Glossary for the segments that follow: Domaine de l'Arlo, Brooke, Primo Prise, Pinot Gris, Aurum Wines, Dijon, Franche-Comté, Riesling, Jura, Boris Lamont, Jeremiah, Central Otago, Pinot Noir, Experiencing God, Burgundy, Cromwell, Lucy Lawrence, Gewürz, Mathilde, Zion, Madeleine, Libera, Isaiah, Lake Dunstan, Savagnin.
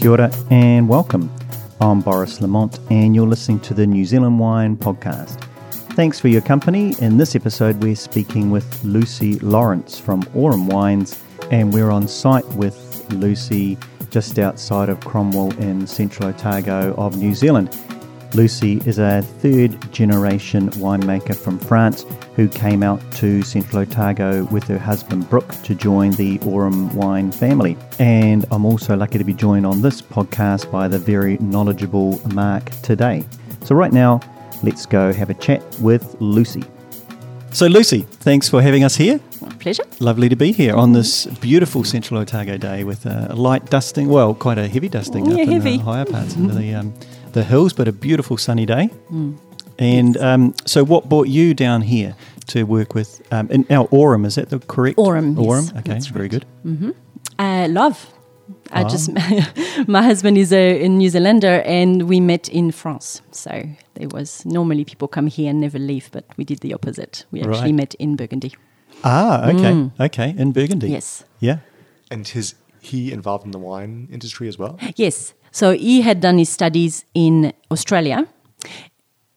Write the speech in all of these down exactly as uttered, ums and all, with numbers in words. Kia ora and welcome. I'm Boris Lamont and you're listening to the New Zealand Wine Podcast. Thanks for your company. In this episode we're speaking with Lucy Lawrence from Aurum Wines, and we're on site with Lucy just outside of Cromwell in Central Otago of New Zealand. Lucy is a third generation winemaker from France who came out to Central Otago with her husband Brooke to join the Aurum wine family. And I'm also lucky to be joined on this podcast by the very knowledgeable Mark today. So right now, let's go have a chat with Lucy. So Lucy, thanks for having us here. My pleasure. Lovely to be here on this beautiful Central Otago day with a light dusting, well, quite a heavy dusting yeah, up heavy. in the higher parts of the um, the hills, but a beautiful sunny day. Mm. And um, so what brought you down here to work with, um, in our Aurum, is that the correct? Aurum, Aurum, yes, okay, very right. good. Mm-hmm. Uh, love. I oh. just, my husband is a, a New Zealander and we met in France. So there was, normally people come here and never leave, but we did the opposite. We actually right. met in Burgundy. Ah, okay, mm. okay, in Burgundy. Yes. Yeah. And his he involved in the wine industry as well? Yes. So he had done his studies in Australia.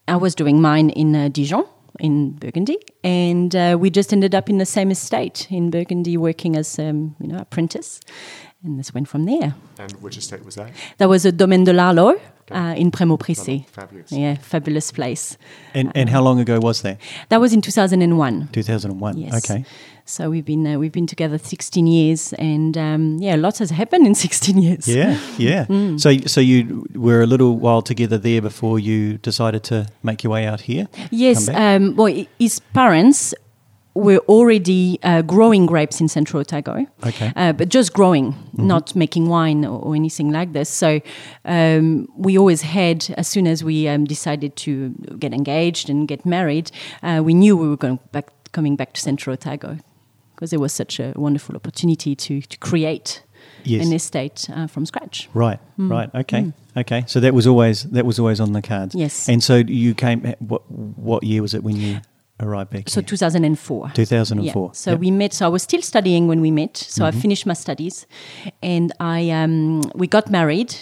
I was doing mine in uh, Dijon, in Burgundy, and uh, we just ended up in the same estate in Burgundy, working as um, you know apprentice, and this went from there. And which estate was that? That was a Domaine de l'Arlo. Okay. Uh, in Primo Prise. Fabulous. Yeah, fabulous place. And and how long ago was that? That was in two thousand one. two thousand one, yes. Okay. So we've been uh, we've been together sixteen years and um, yeah, lots has happened in sixteen years. Yeah, yeah. Mm. So so you were a little while together there before you decided to make your way out here? Yes, um, well, his parents were already uh, growing grapes in Central Otago, okay. uh, but just growing, mm-hmm. not making wine or, or anything like this. So um, we always had, as soon as we um, decided to get engaged and get married, uh, we knew we were going back, coming back to Central Otago because it was such a wonderful opportunity to, to create yes. an estate uh, from scratch. Right, mm. right, okay. Mm. Okay, so that was always that was always on the cards. Yes. And so you came, what, what year was it when you... arrived back so here. two thousand four two thousand four yeah. so yep. we met so I was still studying when we met so mm-hmm. I finished my studies and I um we got married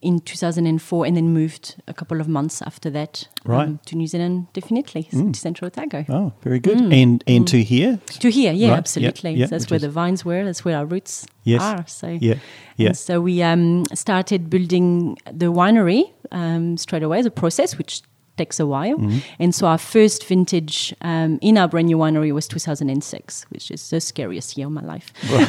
in two thousand four and then moved a couple of months after that right. um, to New Zealand definitely mm. to Central Otago. Oh, very good. Mm. And and mm. to here? To here, yeah, right. absolutely. Yep. Yep. So that's Which where the vines were, that's where our roots yes. are. So yeah. Yeah. And so we um started building the winery um straight away, the process which takes a while. Mm-hmm. And so our first vintage um, in our brand new winery was two thousand six, which is the scariest year of my life. Right.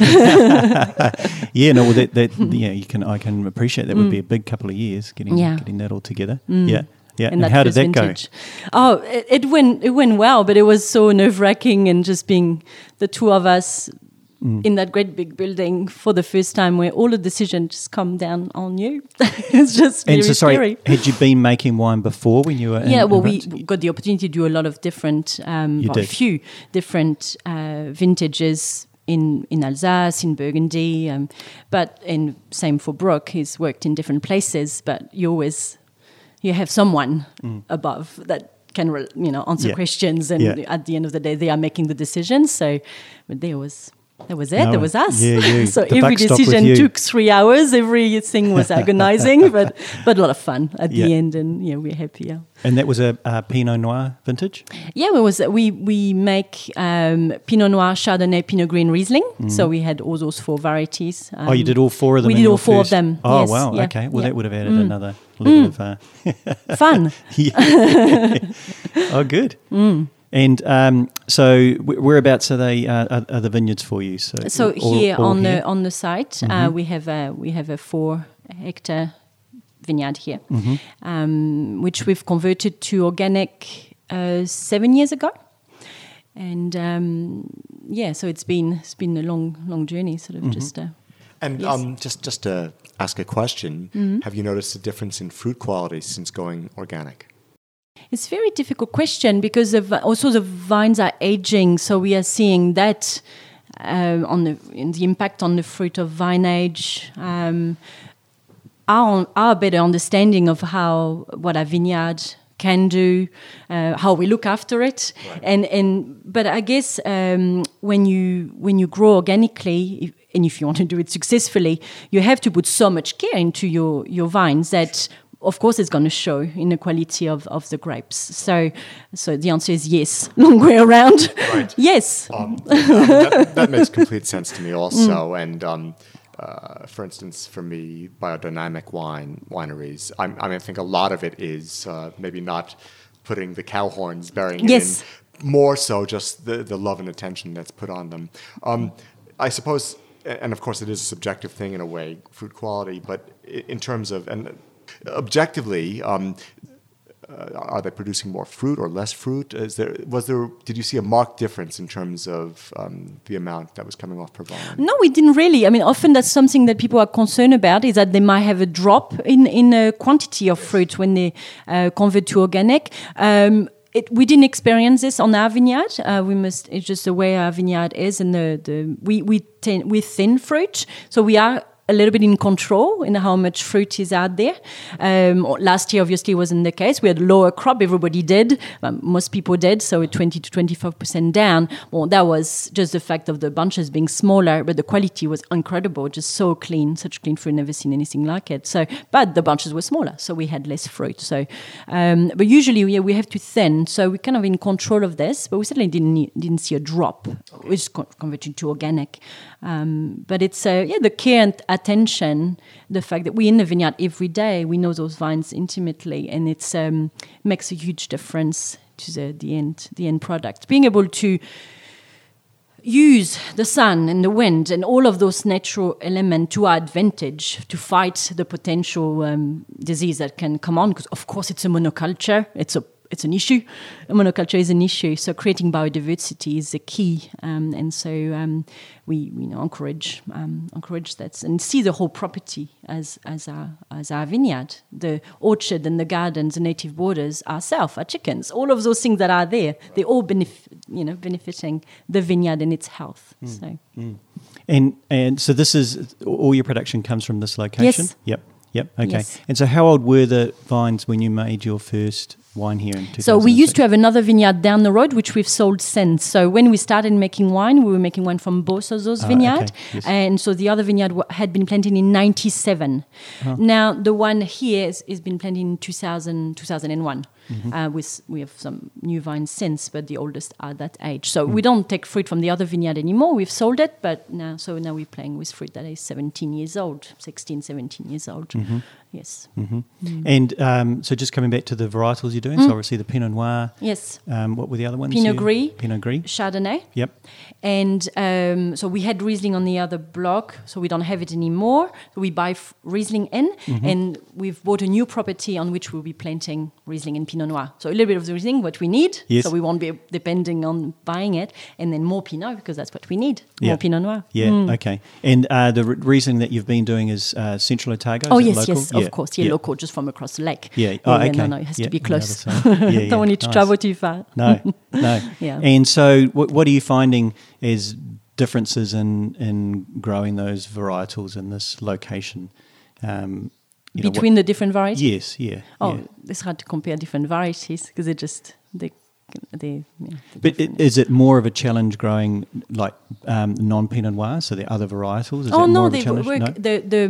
yeah, no, well, that, that yeah, you can I can appreciate that mm. would be a big couple of years getting yeah. getting that all together. Mm. Yeah. Yeah. And, and how did that vintage. go? Oh, it, it went it went well, but it was so nerve-wracking, and just being the two of us Mm. in that great big building for the first time, where all the decisions just come down on you. It's just very and so, sorry, scary. Had you been making wine before when you were? Yeah, in, well, in we France? got the opportunity to do a lot of different, um, well, a few different uh, vintages in in Alsace, in Burgundy, um, but and same for Brooke. He's worked in different places, but you always you have someone mm. above that can you know answer yeah. questions, and yeah. at the end of the day, they are making the decisions. So, but there was. That was it. No, that was us. Yeah, yeah. So the every decision took three hours. Everything was agonizing, but but a lot of fun at yeah. the end, and yeah, we're happier. And that was a uh, Pinot Noir vintage. Yeah, it was. We we make um, Pinot Noir, Chardonnay, Pinot Green, Riesling. Mm. So we had all those four varieties. Um, oh, you did all four of them. We did all four first. of them. Oh yes, wow. Yeah, okay. Well, yeah. that would have added mm. another level mm. of uh, fun. Oh, good. Mm. And um, so, whereabouts are they? Uh, are, are the vineyards for you? So, so all, here all on here? the on the site, mm-hmm. uh, we have a we have a four hectare vineyard here, mm-hmm. um, which we've converted to organic uh, seven years ago. And um, yeah, so it's been it's been a long long journey, sort of mm-hmm. just. Uh, and yes. um, just just to ask a question, mm-hmm. have you noticed a difference in fruit quality since going organic? It's a very difficult question because of also the vines are aging, so we are seeing that uh, on the, in the impact on the fruit of vine age. Um, our our better understanding of how what a vineyard can do, uh, how we look after it, right. and and but I guess um, when you when you grow organically, and if you want to do it successfully, you have to put so much care into your, your vines that, of course, it's going to show in the quality of, of the grapes. So so the answer is yes, long way around. Right. Yes. Um, that, that makes complete sense to me also. Mm. And um, uh, for instance, for me, biodynamic wine wineries, I, I mean, I think a lot of it is uh, maybe not putting the cow horns, burying it yes. in, more so just the, the love and attention that's put on them. Um, I suppose, and of course it is a subjective thing in a way, food quality, but in terms of... and. Objectively, um, uh, are they producing more fruit or less fruit? Is there was there? Did you see a marked difference in terms of um, the amount that was coming off per vine? No, we didn't really. I mean, often that's something that people are concerned about, is that they might have a drop in in a quantity of fruit when they uh, convert to organic. Um, It, we didn't experience this on our vineyard. Uh, we must. It's just the way our vineyard is, and the, the we we ten, we thin fruit, so we are a little bit in control in how much fruit is out there. Um, last year, obviously, wasn't the case. We had lower crop. Everybody did. Um, most people did, so twenty to twenty-five percent down. Well, that was just the fact of the bunches being smaller, but the quality was incredible, just so clean, such clean fruit, never seen anything like it. So, but the bunches were smaller, so we had less fruit. So, um, but usually, yeah, we have to thin, so we're kind of in control of this, but we certainly didn't didn't see a drop, okay. which converted to organic. Um, but it's, uh, yeah, the care and attention, the fact that we're in the vineyard every day, we know those vines intimately, and it um, makes a huge difference to the, the end the end product. Being able to use the sun and the wind and all of those natural elements to our advantage to fight the potential um, disease that can come on, because of course it's a monoculture, it's a It's an issue. Monoculture is an issue. So creating biodiversity is the key, um, and so um, we, we you know, encourage um, encourage that and see the whole property as as our as our vineyard, the orchard and the gardens, the native borders, ourselves, our chickens, all of those things that are there. They all benefit, you know, benefiting the vineyard and its health. Mm. So, mm. and and so this is all your production comes from this location. Yes. Yep. Yep. Okay. Yes. And so, how old were the vines when you made your first wine here in two thousand six? So we used to have another vineyard down the road, which we've sold since. So when we started making wine, we were making wine from both of those oh, vineyards. Okay. Yes. And so the other vineyard w- had been planted in ninety-seven. Oh. Now the one here has been planted in two thousand, two thousand one. Mm-hmm. Uh, with, we have some new vines since, but the oldest are that age. So mm. we don't take fruit from the other vineyard anymore. We've sold it, but now so now we're playing with fruit that is seventeen years old, sixteen, seventeen years old. Mm-hmm. Yes. Mm-hmm. Mm. And um, so just coming back to the varietals you're doing, mm. so obviously the Pinot Noir. Yes. Um, what were the other ones? Pinot yeah. Gris. Pinot Gris. Chardonnay. Yep. And um, so we had Riesling on the other block, so we don't have it anymore. So we buy f- Riesling in, mm-hmm. and we've bought a new property on which we'll be planting Riesling and Pinot Noir. So a little bit of the Riesling, what we need, yes. so we won't be depending on buying it, and then more Pinot, because that's what we need, yeah. more Pinot Noir. Yeah, mm. okay. And uh, the Riesling that you've been doing is uh, Central Otago? Oh, is yes, local? yes, yeah. of course. Yeah, yeah, local, just from across the lake. Yeah, oh, yeah, okay. No, no, it has yeah, to be close. Yeah, yeah, yeah. Don't want it to nice. travel too far. No, no. yeah. And so what, what are you finding is differences in, in growing those varietals in this location? Um You know, Between what, the different varieties? Yes, yeah. Oh, yeah. It's hard to compare different varieties because they just they they. Yeah, but it, is it more of a challenge growing like um, non-Pinot Noir, so the other varietals? Is oh that no, more of a challenge? Work, no? the the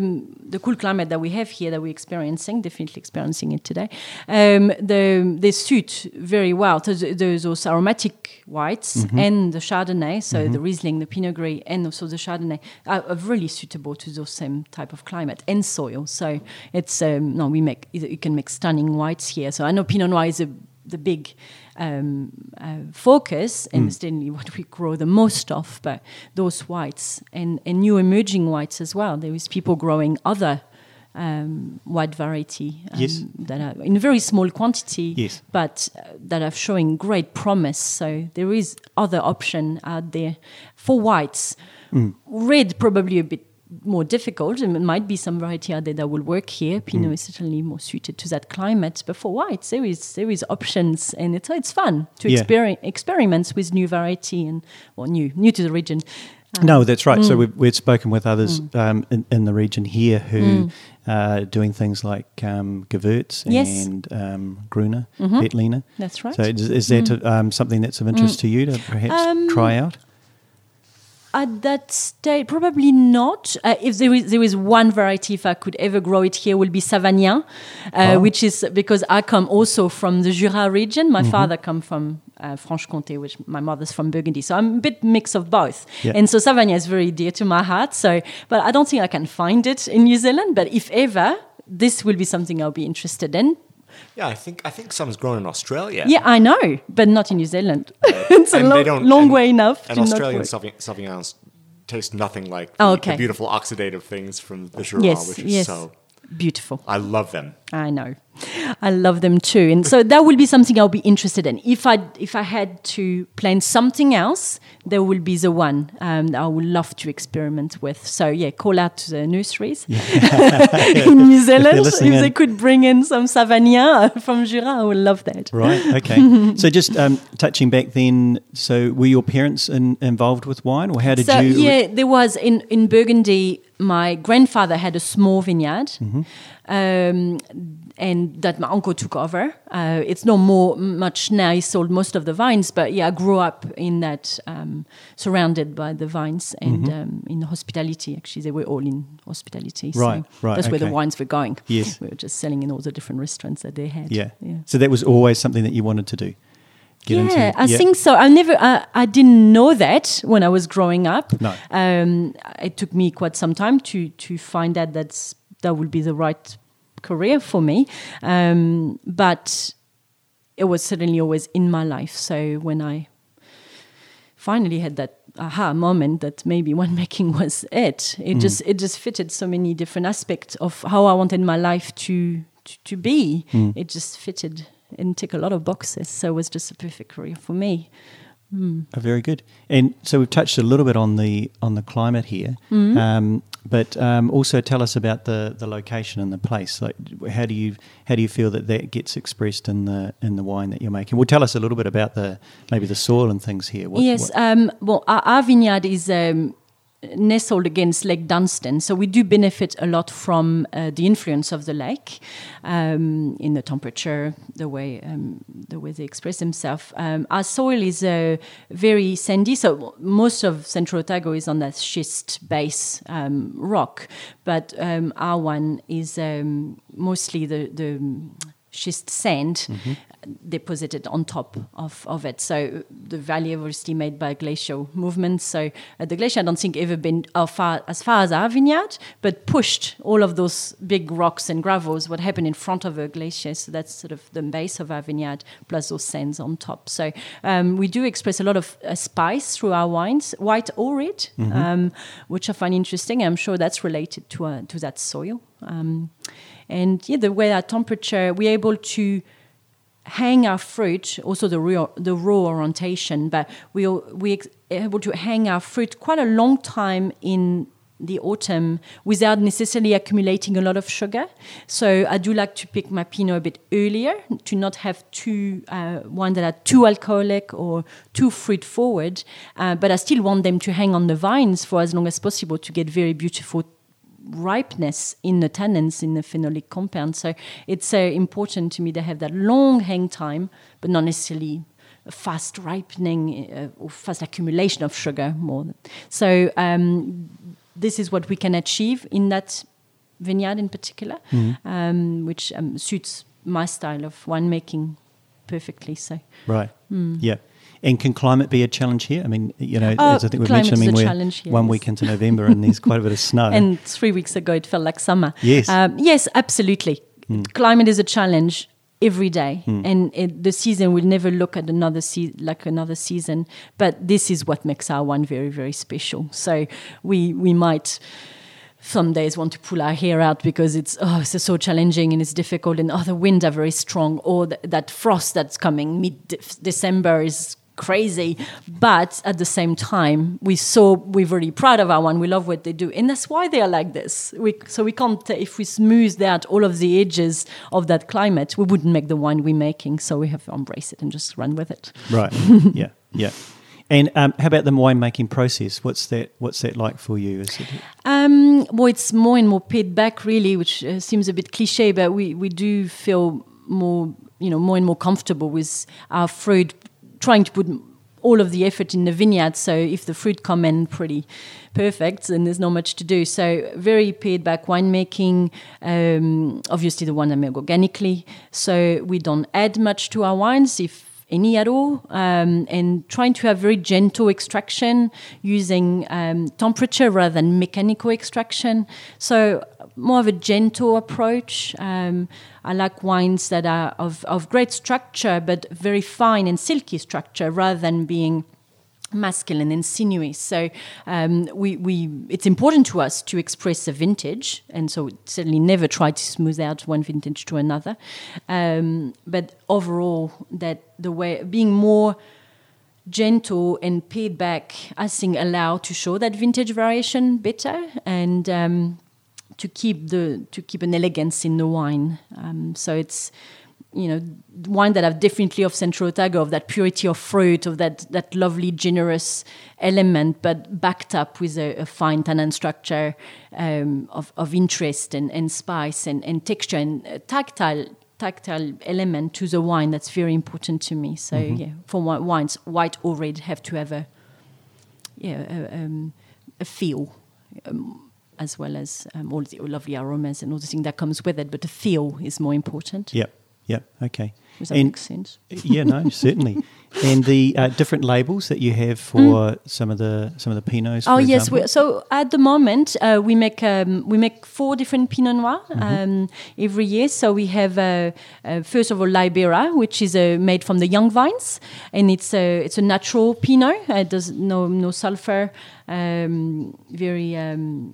the cool climate that we have here that we're experiencing, definitely experiencing it today. Um, the they suit very well to the, the, those aromatic whites mm-hmm. and the Chardonnay, so mm-hmm. the Riesling, the Pinot Gris, and also the Chardonnay are, are really suitable to those same type of climate and soil. So it's um, no, we make you can make stunning whites here. So I know Pinot Noir is a the big um, uh, focus, and mm. it's certainly what we grow the most of, but those whites and, and new emerging whites as well. There is people growing other um, white variety um, yes. that are in very small quantity, yes. but uh, that are showing great promise. So there is other option out there for whites. Mm. Red probably a bit more difficult, and it might be some variety out there that will work here. Pinot mm. is certainly more suited to that climate, but for whites there is there is options, and it's it's fun to yeah. exper- experiments with new variety and or new new to the region. Um, no, that's right. Mm. So we've, we've spoken with others mm. um, in, in the region here who mm. are doing things like um, Gewürz yes. and um, Gruner mm-hmm. Petlina. That's right. So is, is that mm. um, something that's of interest mm. to you to perhaps um, try out? at that stage? Probably not. Uh, if there is, there is one variety, if I could ever grow it here, would be Savagnin, uh, oh. which is because I come also from the Jura region. My mm-hmm. father come from uh, Franche-Comté, which my mother's from Burgundy. So I'm a bit mix of both. Yeah. And so Savagnin is very dear to my heart. So, but I don't think I can find it in New Zealand. But if ever, this will be something I'll be interested in. Yeah, I think I think some's grown in Australia. Yeah, I know, but not in New Zealand. Yeah. It's and a long, don't, long and, way enough. And Australian Sauvignons taste nothing like the, oh, okay. the beautiful oxidative things from the Jura, yes, which is yes. so beautiful. I love them. I know, I love them too. And so that will be something I'll be interested in. If I if I had to plan something else, there will be the one um, I would love to experiment with. So yeah, call out to the nurseries yeah. in New Zealand if, if they could bring in some Savagnin from Jura. I would love that. Right. Okay. So just um, touching back then. So were your parents in, involved with wine, or how did so, you? Yeah, there was in in Burgundy. My grandfather had a small vineyard. Mm-hmm. Um, and that my uncle took over. Uh, it's no more much now. He sold most of the vines, but yeah, I grew up in that, um, surrounded by the vines and mm-hmm. um, in hospitality. Actually, they were all in hospitality. Right, so right. That's okay. where the wines were going. Yes, we were just selling in all the different restaurants that they had. Yeah. yeah. So that was always something that you wanted to do. Get yeah, into, I yeah. think so. I never, I, I didn't know that when I was growing up. No. Um, it took me quite some time to to find out that's that would be the right career for me, um, but it was certainly always in my life. So when I finally had that aha moment that maybe winemaking was it, it mm. just it just fitted so many different aspects of how I wanted my life to to, to be. Mm. It just fitted and ticked a lot of boxes. So it was just a perfect career for me. Mm. Oh, very good. And so we've touched a little bit on the on the climate here. Mm. Um, But um, also tell us about the, the location and the place. Like, how do you how do you feel that that gets expressed in the in the wine that you're making? Well, tell us a little bit about the maybe the soil and things here. What, yes, what? Um, well, our, our vineyard is um, nestled against Lake Dunstan, so we do benefit a lot from uh, the influence of the lake um, in the temperature, the way um, the way they express themselves. Um, our soil is uh, very sandy, so most of Central Otago is on that schist base um, rock, but um, our one is um, mostly the, the schist sand. Mm-hmm. Deposited on top of, of it. So the valley obviously made by glacial movements. So uh, the glacier, I don't think, ever been far, as far as our vineyard, but pushed all of those big rocks and gravels, what happened in front of a glacier. So that's sort of the base of our vineyard, plus those sands on top. So um, we do express a lot of uh, spice through our wines, white or red, mm-hmm. um, which I find interesting. I'm sure that's related to uh, to that soil. Um, and yeah, the way our temperature, we're able to hang our fruit, also the raw, the raw orientation, but we we ex- able to hang our fruit quite a long time in the autumn without necessarily accumulating a lot of sugar. So I do like to pick my Pinot a bit earlier to not have too uh, one that are too alcoholic or too fruit forward, uh, but I still want them to hang on the vines for as long as possible to get very beautiful ripeness in the tannins, in the phenolic compound. So it's uh, important to me to have that long hang time, but not necessarily fast ripening uh, or fast accumulation of sugar more. So um, this is what we can achieve in that vineyard in particular, mm-hmm. um, which um, suits my style of winemaking perfectly. So right, mm. yeah. And can climate be a challenge here? I mean, you know, oh, as I think we've mentioned, I mean, we're here, one yes. week into November and there's quite a bit of snow. And three weeks ago it felt like summer. Yes. Um, yes, absolutely. Mm. Climate is a challenge every day. Mm. And it, the season will never look at another se- like another season. But this is what makes our wine very, very special. So we we might... some days want to pull our hair out because it's oh it's so challenging and it's difficult, and oh the winds are very strong, or th- that frost that's coming mid-December is crazy. But at the same time, we saw we're very proud of our wine. We love what they do, and that's why they are like this. We so we can't t- if we smoothed out all of the edges of that climate, we wouldn't make the wine we're making. So we have to embrace it and just run with it. Right. yeah. Yeah. And um, how about the winemaking process? What's that? What's that like for you? Is it? Um, well, it's more and more paid back, really, which uh, seems a bit cliche, but we, we do feel more, you know, more and more comfortable with our fruit, trying to put all of the effort in the vineyard. So if the fruit come in pretty perfect, then there's not much to do. So very paid back winemaking. Um, obviously the wine I make organically. So we don't add much to our wines, if any at all, um, and trying to have very gentle extraction using um, temperature rather than mechanical extraction. So more of a gentle approach. Um, I like wines that are of, of great structure, but very fine and silky structure rather than being masculine and sinewy. So um, we, we it's important to us to express a vintage, and so we certainly never try to smooth out one vintage to another. Um, but overall, that the way being more gentle and paid back, I think, allow to show that vintage variation better and um, to keep the to keep an elegance in the wine. Um, so it's. You know, wine that I've definitely of Central Otago, of that purity of fruit, of that, that lovely, generous element, but backed up with a, a fine tannin structure um, of, of interest and, and spice and, and texture and tactile tactile element to the wine. That's very important to me. So, mm-hmm. yeah, for wines, white or red have to have a, yeah, a, um, a feel. Um, as well as um, all the lovely aromas and all the things that comes with it, but the feel is more important. Yep. Yep, okay. Does that and, make sense? Yeah, no, certainly. And the uh, different labels that you have for mm. some of the some of the Pinots. Oh yes, we, so at the moment uh, we make um, we make four different Pinot Noirs um, mm-hmm. every year. So we have uh, uh, first of all Libera, which is uh, made from the young vines, and it's a it's a natural Pinot. It uh, does no no sulfur, um, very. Um,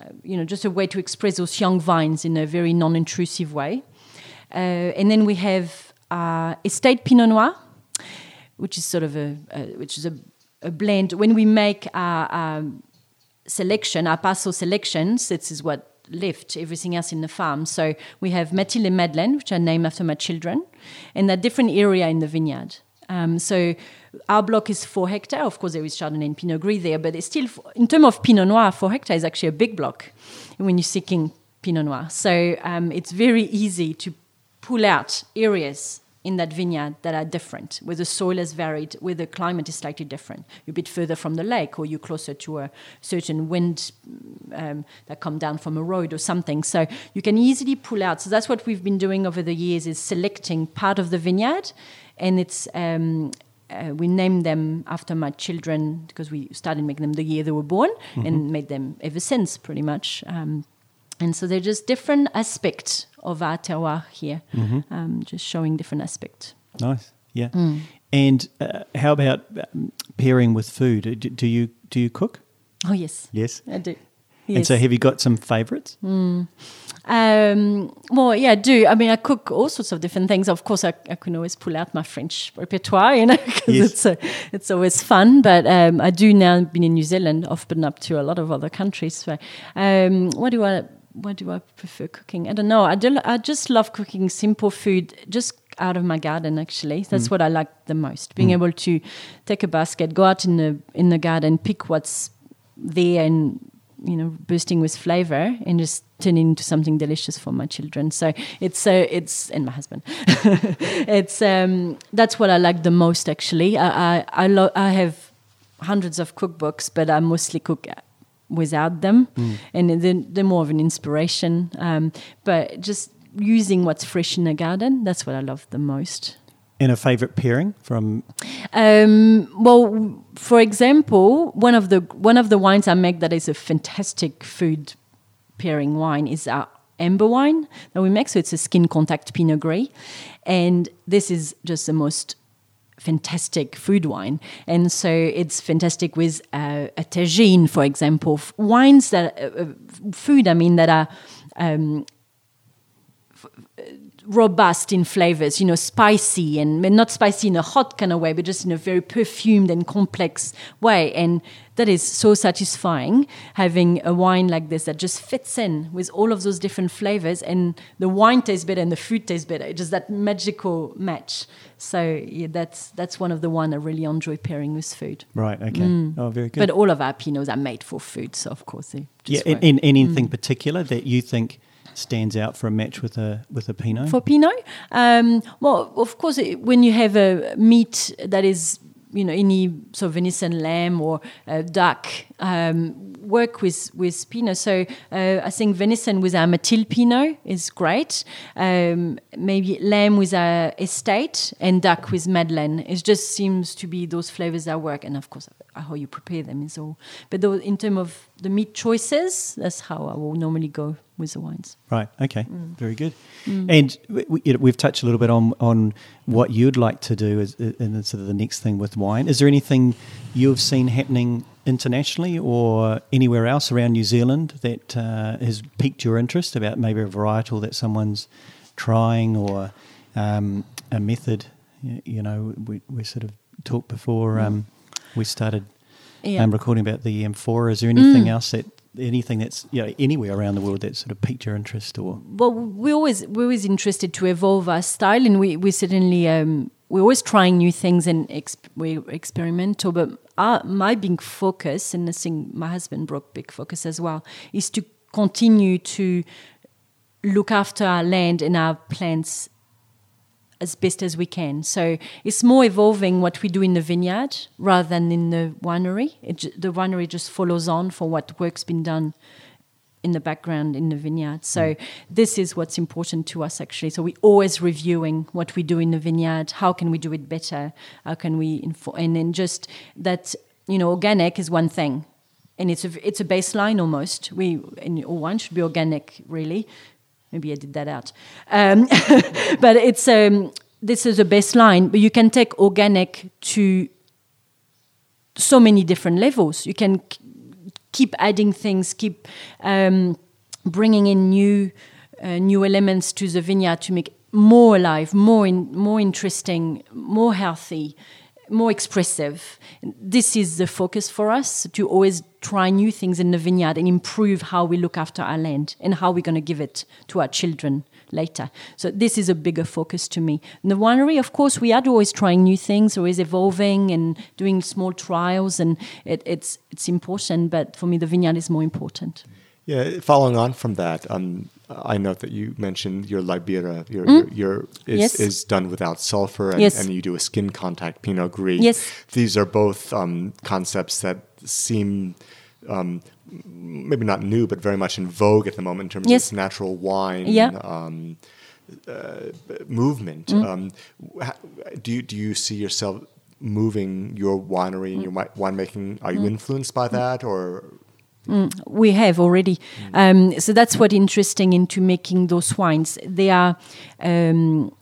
uh, you know, just a way to express those young vines in a very non-intrusive way. Uh, and then we have uh, Estate Pinot Noir, which is sort of a, a which is a, a blend. When we make our, our selection, our Paso selections, this is what left everything else in the farm. So we have Mathilde and Madeleine, which are named after my children, and a different area in the vineyard. Um, so our block is four hectare. Of course, there is Chardonnay and Pinot Gris there, but it's still, in terms of Pinot Noir, four hectare is actually a big block when you're seeking Pinot Noir. So um, it's very easy to pull out areas in that vineyard that are different, where the soil is varied, where the climate is slightly different. You're a bit further from the lake, or you're closer to a certain wind um, that come down from a road or something. So you can easily pull out. So that's what we've been doing over the years, is selecting part of the vineyard, and it's um, uh, we named them after my children because we started making them the year they were born, mm-hmm. and made them ever since, pretty much. Um, and so they're just different aspects of our terroir here, mm-hmm. um, just showing different aspects. Nice, yeah. Mm. And uh, how about um, pairing with food? Do, do you do you cook? Oh yes, yes, I do. Yes. And so, have you got some favourites? Mm. Um, well, yeah, I do. I mean, I cook all sorts of different things. Of course, I, I can always pull out my French repertoire, you know, because yes. it's a, it's always fun. But um, I do now been in New Zealand. I've been up to a lot of other countries. So, um, what do I? What do I prefer cooking? I don't know. I, do, I just love cooking simple food, just out of my garden, actually. That's mm. what I like the most, being mm. able to take a basket, go out in the in the garden, pick what's there and, you know, bursting with flavour and just turn it into something delicious for my children. So it's, uh, it's and my husband. it's um, that's what I like the most, actually. I, I, I, lo- I have hundreds of cookbooks, but I mostly cook without them, mm. and they're, they're more of an inspiration, um, but just using what's fresh in the garden, that's what I love the most. And a favourite pairing from? Um, well, for example, one of the one of the wines I make that is a fantastic food pairing wine is our amber wine that we make, so it's a skin contact Pinot Gris, and this is just the most fantastic food wine, and so it's fantastic with uh, a tagine, for example. F- wines that uh, food, I mean, that are um, f- robust in flavors, you know, spicy and, and not spicy in a hot kind of way, but just in a very perfumed and complex way. And that is so satisfying, having a wine like this that just fits in with all of those different flavors, and the wine tastes better and the food tastes better. It's just that magical match. So yeah, that's that's one of the one I really enjoy pairing with food. Right, okay. Mm. Oh, very good. But all of our Pinots are made for food, so of course they just yeah, work. And, and anything mm. particular that you think stands out for a match with a with a Pinot? For Pinot? Um, well, of course, it, when you have a meat that is you know, any sort of venison, lamb, or uh, duck um, work with, with Pinot. So uh, I think venison with our Mathilde Pinot is great. Um, maybe lamb with our estate and duck with Madeleine. It just seems to be those flavors that work. And of course, how you prepare them is all. But though in terms of the meat choices, that's how I will normally go with the wines. Right, okay, mm. very good. Mm. And we, you know, we've touched a little bit on, on what you'd like to do as, in sort of the next thing with wine. Is there anything you've seen happening internationally or anywhere else around New Zealand that uh, has piqued your interest about maybe a varietal that someone's trying or um, a method? You know, we, we sort of talked before um, we started yeah. um, recording about the amphora. Is there anything mm. else that anything that's, you know, anywhere around the world that sort of piqued your interest? Or well, we always we're always interested to evolve our style, and we we certainly um, we're always trying new things and exp- we're experimental. But our, my big focus, and I think my husband Brooke big focus as well, is to continue to look after our land and our plants as best as we can. So it's more evolving what we do in the vineyard rather than in the winery. It, the winery just follows on for what work's been done in the background in the vineyard. So this is what's important to us, actually. So we're always reviewing what we do in the vineyard. How can we do it better? How can we... Infor- and then just that, you know, organic is one thing. And it's a, it's a baseline almost. We and all wine should be organic, really. Maybe I did that out. Um, but it's um, this is a baseline. But you can take organic to so many different levels. You can k- keep adding things, keep um, bringing in new uh, new elements to the vineyard to make more alive, more in, more interesting, more healthy, more expressive. This is the focus for us, to always try new things in the vineyard and improve how we look after our land and how we're going to give it to our children later. So this is a bigger focus to me. In the winery, of course, we are always trying new things, always evolving and doing small trials, and it, it's it's important, but for me the vineyard is more important. Yeah, following on from that, um, I know that you mentioned your Libera, your, mm. your, your is, yes. is done without sulfur, and, yes. and you do a skin contact Pinot Gris. Yes. These are both um, concepts that seem um, maybe not new, but very much in vogue at the moment in terms yes. of natural wine yeah. um, uh, movement. Mm. Um, how, do you, do you see yourself moving your winery and mm. your winemaking? Are you mm. influenced by that, or... Mm, we have already. Um, so that's what's interesting into making those wines. They are um,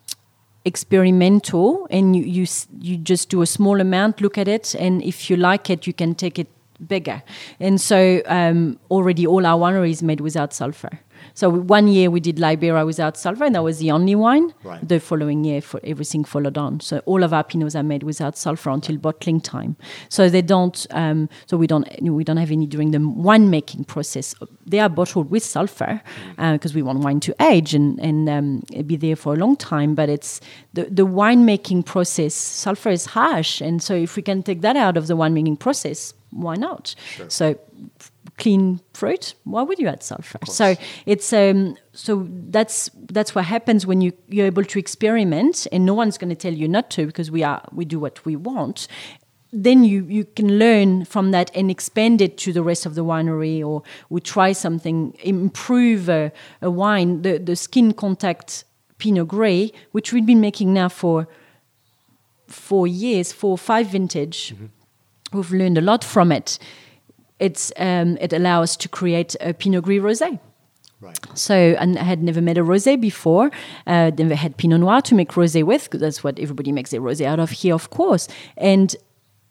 experimental, and you, you you just do a small amount, look at it, and if you like it, you can take it bigger. And so um, already all our winery is made without sulfur. So one year we did Libera without sulfur, and that was the only wine. Right. The following year, for everything followed on. So all of our pinots are made without sulfur until bottling time. So they don't. Um, so we don't. We don't have any during the winemaking process. They are bottled with sulfur because uh, we want wine to age and and um, be there for a long time. But it's the the winemaking process. Sulfur is harsh, and so if we can take that out of the winemaking process, why not? Sure. So. Clean fruit, why would you add sulfur? So it's um, so that's that's what happens when you, you're able to experiment, and no one's going to tell you not to, because we are we do what we want. Then you, you can learn from that and expand it to the rest of the winery, or we try something, improve a, a wine. The the skin contact Pinot Gris, which we've been making now for four years, four or five vintage, mm-hmm. we've learned a lot from it. It's um, it allows us to create a Pinot Gris rosé. Right. So, and I had never made a rosé before. Uh, never had Pinot Noir to make rosé with, because that's what everybody makes a rosé out of here, of course. And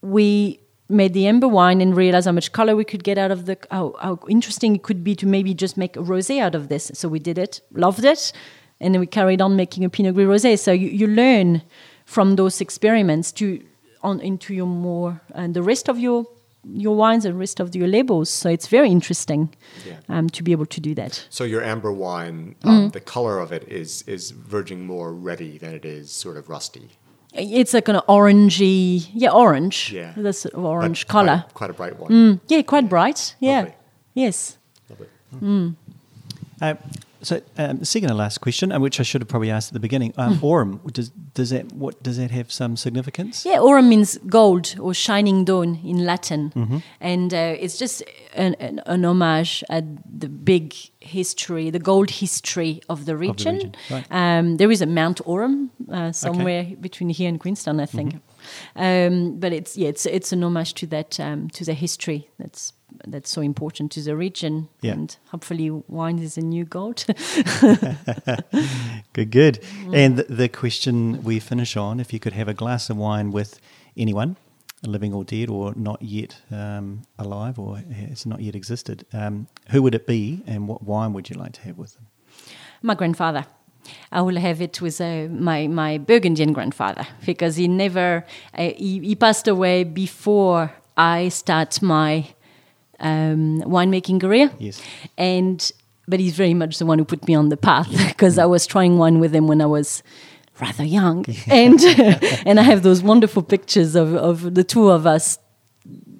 we made the amber wine and realized how much color we could get out of the, how, how interesting it could be to maybe just make a rosé out of this. So we did it, loved it, and then we carried on making a Pinot Gris rosé. So you, you learn from those experiments to on into your more, and the rest of your your wines and rest of your labels. So it's very interesting yeah. um, to be able to do that. So your amber wine, um, mm. the color of it is is verging more reddy than it is sort of rusty. It's like an orangey, yeah, orange. Yeah. That's an orange but color. Quite, quite a bright one. Mm. Yeah, quite bright. Yeah. Lovely. Yes. Lovely. Mm. Uh, So um, second to last question, which I should have probably asked at the beginning, um, Aurum, does, does that what does that have some significance? Yeah, Aurum means gold or shining dawn in Latin, mm-hmm. and uh, it's just an, an, an homage at the big history, the gold history of the region. Of the region. Right. Um, there is a Mount Aurum uh, somewhere okay. between here and Queenstown, I think. Mm-hmm. Um, but it's yeah, it's it's an homage to that um, to the history that's. That's so important to the region, yeah. and hopefully wine is a new gold. Good, good. Mm. And the, the question we finish on, if you could have a glass of wine with anyone, living or dead or not yet um, alive or has not yet existed, um, who would it be and what wine would you like to have with them? My grandfather. I will have it with uh, my, my Burgundian grandfather because he never, uh, he, he passed away before I start my Um, winemaking career, yes, and but he's very much the one who put me on the path because yeah. I was trying wine with him when I was rather young, yeah. and and I have those wonderful pictures of, of the two of us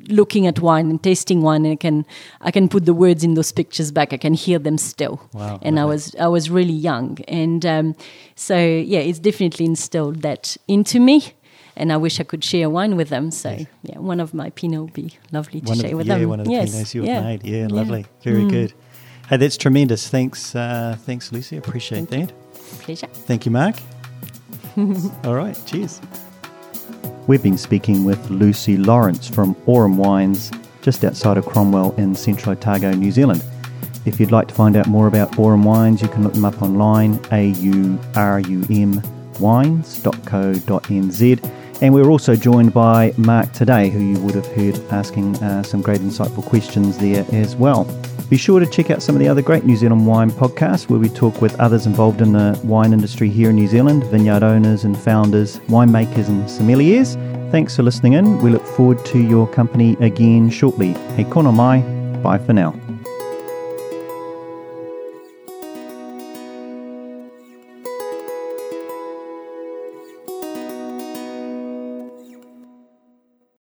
looking at wine and tasting wine, and I can I can put the words in those pictures back. I can hear them still, wow, and lovely. I was I was really young, and um, so yeah, it's definitely instilled that into me. And I wish I could share wine with them. So, yes. yeah, one of my Pinot would be lovely to one share of, with yeah, them. Yeah, one of the yes. Pinots you yeah. have made. Yeah, yeah, lovely. Very mm. good. Hey, that's tremendous. Thanks, uh, thanks, Lucy. Appreciate Thank that. You. Pleasure. Thank you, Mark. All right, cheers. We've been speaking with Lucy Lawrence from Aurum Wines, just outside of Cromwell in Central Otago, New Zealand. If you'd like to find out more about Aurum Wines, you can look them up online, a u r u m wines dot co dot n z. And we were also joined by Mark today, who you would have heard asking uh, some great insightful questions there as well. Be sure to check out some of the other great New Zealand wine podcasts where we talk with others involved in the wine industry here in New Zealand, vineyard owners and founders, winemakers and sommeliers. Thanks for listening in. We look forward to your company again shortly. He kono mai. Bye for now.